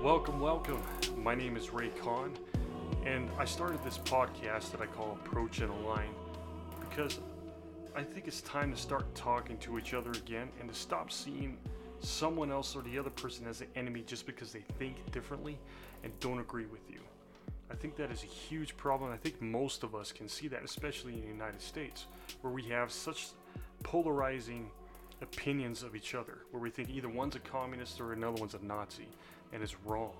Welcome. My name is Ray Khan, and I started this podcast that I call Approach and Align because I think it's time to start talking to each other again and to stop seeing someone else or the other person as an enemy just because they think differently and don't agree with you. I think that is a huge problem. I think most of us can see that, especially in the United States, where we have such polarizing opinions of each other, where we think either one's a communist or another one's a Nazi, and it's wrong.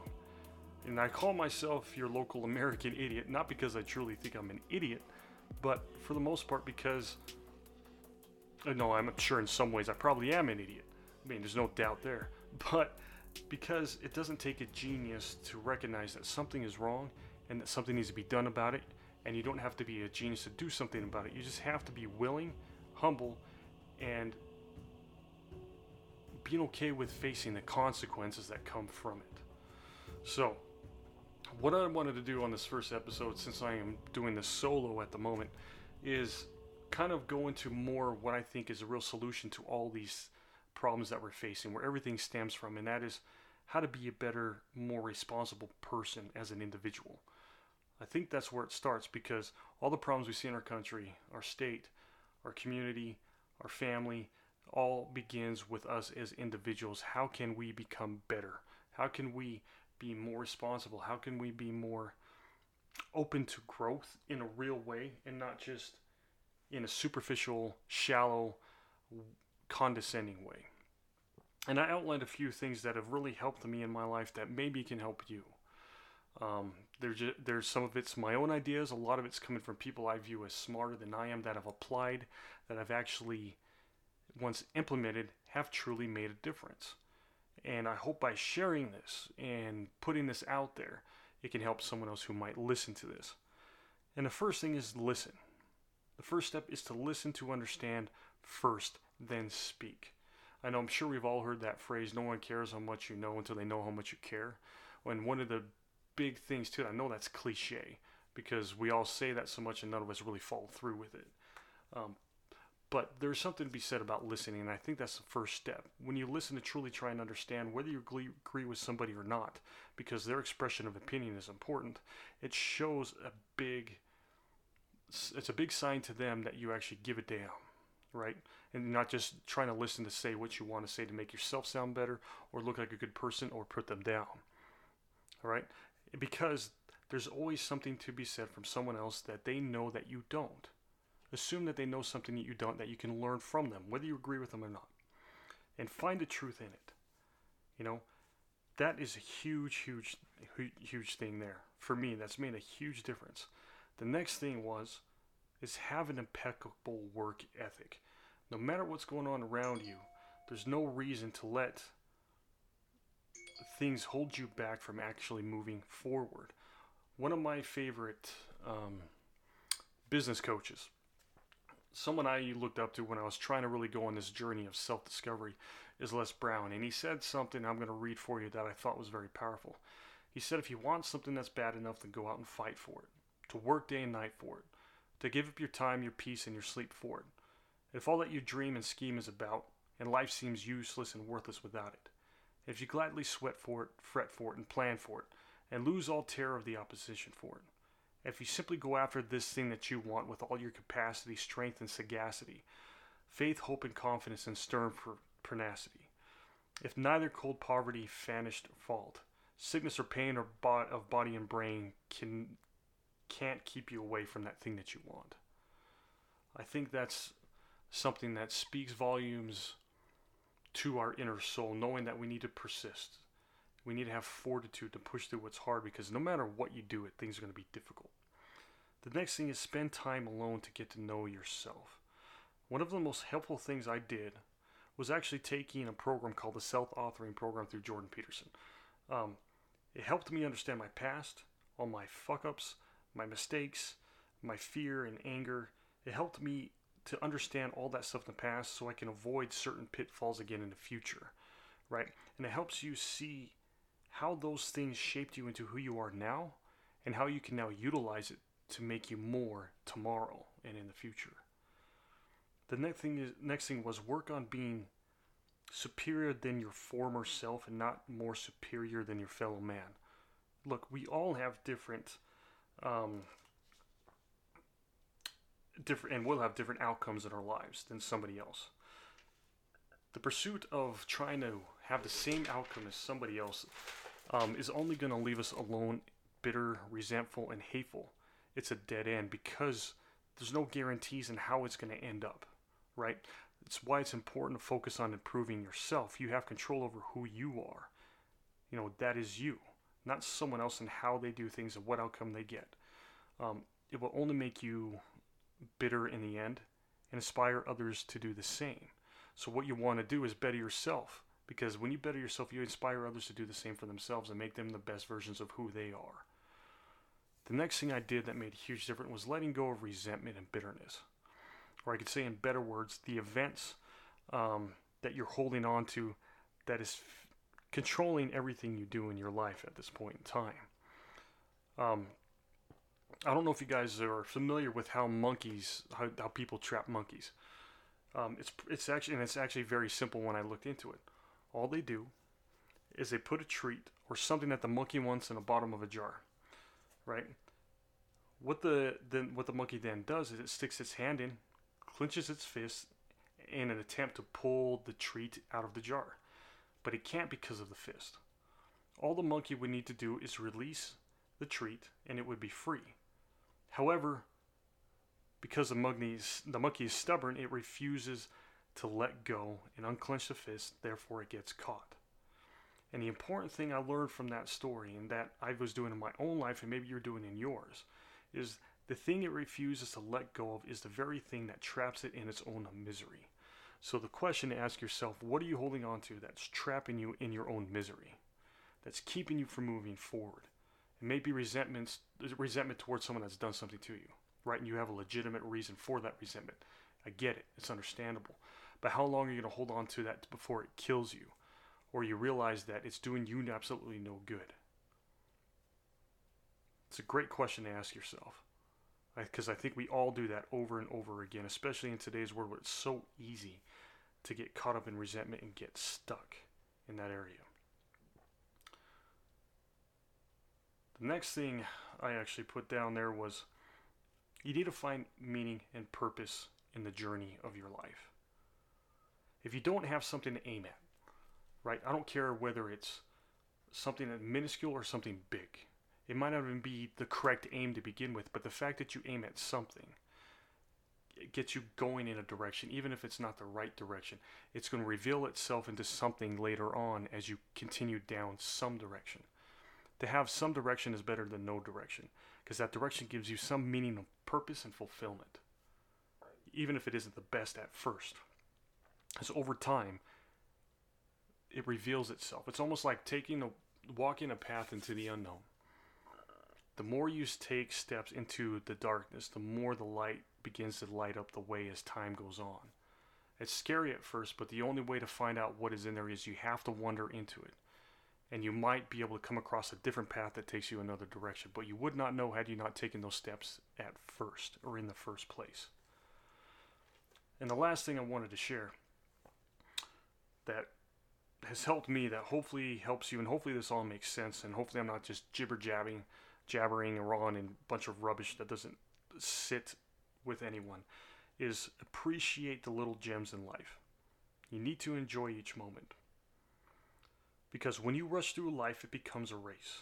And I call myself your local American idiot, not because I truly think I'm an idiot, but for the most part because, no, I'm sure in some ways I probably am an idiot. I mean, there's no doubt there, but because it doesn't take a genius to recognize that something is wrong and that something needs to be done about it, and you don't have to be a genius to do something about it. You just have to be willing, humble, and being okay with facing the consequences that come from it. So, what I wanted to do on this first episode, since I am doing this solo at the moment, is kind of go into more what I think is a real solution to all these problems that we're facing, where everything stems from, and that is how to be a better, more responsible person as an individual. I think that's where it starts, because all the problems we see in our country, our state, our community, our family, all begins with us as individuals. How can we become better? How can we be more responsible? How can we be more open to growth in a real way and not just in a superficial, shallow, condescending way? And I outlined a few things that have really helped me in my life that maybe can help you. There's some of it's my own ideas. A lot of it's coming from people I view as smarter than I am that have applied, that I've actually, once implemented, have truly made a difference. And I hope by sharing this and putting this out there, it can help someone else who might listen to this. And the first thing is listen. The first step is to listen to understand first, then speak. I know, I'm sure we've all heard that phrase, no one cares how much you know until they know how much you care. And one of the big things too, I know that's cliche because we all say that so much and none of us really follow through with it. But there's something to be said about listening, and I think that's the first step. When you listen, to truly try and understand whether you agree with somebody or not, because their expression of opinion is important. It shows it's a big sign to them that you actually give a damn, right? And not just trying to listen to say what you want to say to make yourself sound better or look like a good person or put them down, all right? Because there's always something to be said from someone else that they know that you don't. Assume that they know something that you don't, that you can learn from them, whether you agree with them or not. And find the truth in it. You know, that is a huge thing there. For me, that's made a huge difference. The next thing is have an impeccable work ethic. No matter what's going on around you, there's no reason to let things hold you back from actually moving forward. One of my favorite business coaches, someone I looked up to when I was trying to really go on this journey of self-discovery, is Les Brown. And he said something I'm going to read for you that I thought was very powerful. He said, if you want something that's bad enough, then go out and fight for it. To work day and night for it. To give up your time, your peace, and your sleep for it. If all that you dream and scheme is about, and life seems useless and worthless without it. If you gladly sweat for it, fret for it, and plan for it, and lose all terror of the opposition for it. If you simply go after this thing that you want with all your capacity, strength, and sagacity, faith, hope, and confidence, and stern pertinacity. If neither cold poverty, famished fault, sickness or pain or of body and brain can't keep you away from that thing that you want. I think that's something that speaks volumes to our inner soul, knowing that we need to persist. We need to have fortitude to push through what's hard, because no matter what you do, things are going to be difficult. The next thing is spend time alone to get to know yourself. One of the most helpful things I did was actually taking a program called the Self-Authoring Program through Jordan Peterson. It helped me understand my past, all my fuck-ups, my mistakes, my fear and anger. It helped me to understand all that stuff in the past so I can avoid certain pitfalls again in the future, right? And it helps you see how those things shaped you into who you are now, and how you can now utilize it to make you more tomorrow and in the future. The next thing was work on being superior than your former self and not more superior than your fellow man. Look, we all have different, and we'll have different outcomes in our lives than somebody else. The pursuit of trying to have the same outcome as somebody else is only going to leave us alone, bitter, resentful, and hateful. It's a dead end because there's no guarantees in how it's going to end up, right? It's why it's important to focus on improving yourself. You have control over who you are. You know, that is you, not someone else, and how they do things and what outcome they get. It will only make you bitter in the end and inspire others to do the same. So what you want to do is better yourself, because when you better yourself, you inspire others to do the same for themselves and make them the best versions of who they are. The next thing I did that made a huge difference was letting go of resentment and bitterness. Or I could say in better words, the events that you're holding on to that is controlling everything you do in your life at this point in time. I don't know if you guys are familiar with how people trap monkeys. It's actually very simple when I looked into it. All they do is they put a treat or something that the monkey wants in the bottom of a jar, right? What the monkey then does is it sticks its hand in, clenches its fist in an attempt to pull the treat out of the jar, but it can't because of the fist. All the monkey would need to do is release the treat, and it would be free. However, because the monkey is stubborn, it refuses to let go and unclench the fist, therefore it gets caught. And the important thing I learned from that story, and that I was doing in my own life, and maybe you're doing in yours, is the thing it refuses to let go of is the very thing that traps it in its own misery. So the question to ask yourself, what are you holding on to that's trapping you in your own misery? That's keeping you from moving forward? It may be resentment towards someone that's done something to you, right? And you have a legitimate reason for that resentment. I get it. It's understandable. But how long are you going to hold on to that before it kills you? Or you realize that it's doing you absolutely no good? It's a great question to ask yourself. Because I think we all do that over and over again, especially in today's world where it's so easy to get caught up in resentment and get stuck in that area. The next thing I actually put down there was you need to find meaning and purpose in the journey of your life. If you don't have something to aim at, right? I don't care whether it's something minuscule or something big. It might not even be the correct aim to begin with, but the fact that you aim at something, it gets you going in a direction, even if it's not the right direction. It's going to reveal itself into something later on as you continue down some direction. To have some direction is better than no direction, because that direction gives you some meaning of purpose and fulfillment, even if it isn't the best at first. Because over time, it reveals itself. It's almost like walking a path into the unknown. The more you take steps into the darkness, the more the light begins to light up the way as time goes on. It's scary at first, but the only way to find out what is in there is you have to wander into it. And you might be able to come across a different path that takes you another direction, but you would not know had you not taken those steps at first, or in the first place. And the last thing I wanted to share that has helped me, that hopefully helps you, and hopefully this all makes sense, and hopefully I'm not just jabbering around in a bunch of rubbish that doesn't sit with anyone, is appreciate the little gems in life. You need to enjoy each moment. Because when you rush through life, it becomes a race.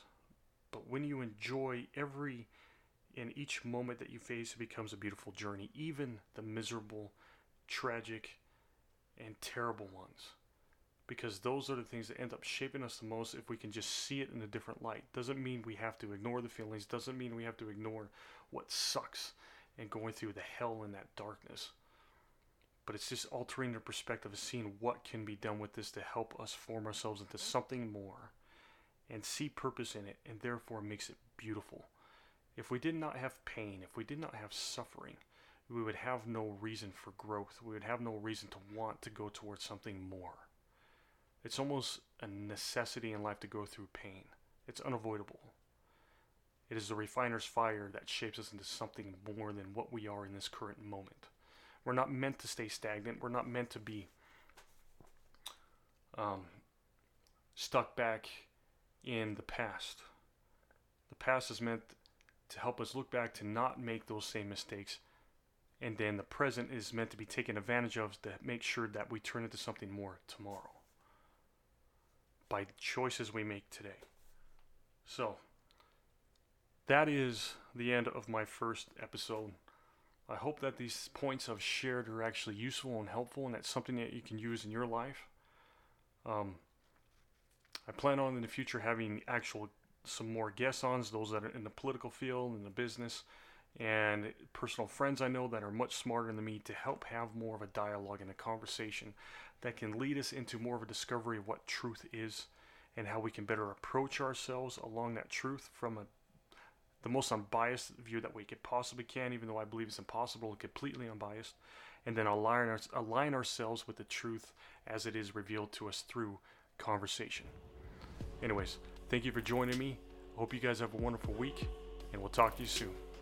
But when you enjoy each moment that you face, it becomes a beautiful journey. Even the miserable, tragic, and terrible ones. Because those are the things that end up shaping us the most if we can just see it in a different light. Doesn't mean we have to ignore the feelings. Doesn't mean we have to ignore what sucks and going through the hell in that darkness. But it's just altering the perspective of seeing what can be done with this to help us form ourselves into something more and see purpose in it, and therefore makes it beautiful. If we did not have pain, if we did not have suffering, we would have no reason for growth. We would have no reason to want to go towards something more. It's almost a necessity in life to go through pain. It's unavoidable. It is the refiner's fire that shapes us into something more than what we are in this current moment. We're not meant to stay stagnant. We're not meant to be stuck back in the past. The past is meant to help us look back to not make those same mistakes. And then the present is meant to be taken advantage of to make sure that we turn into something more tomorrow by the choices we make today. So that is the end of my first episode. I hope that these points I've shared are actually useful and helpful, and that's something that you can use in your life. I plan on in the future having some more guests-ons, those that are in the political field and the business, and personal friends I know that are much smarter than me, to help have more of a dialogue and a conversation that can lead us into more of a discovery of what truth is and how we can better approach ourselves along that truth from the most unbiased view that we could possibly can, even though I believe it's impossible, completely unbiased, and then align ourselves with the truth as it is revealed to us through conversation. Anyways, thank you for joining me. I hope you guys have a wonderful week, and we'll talk to you soon.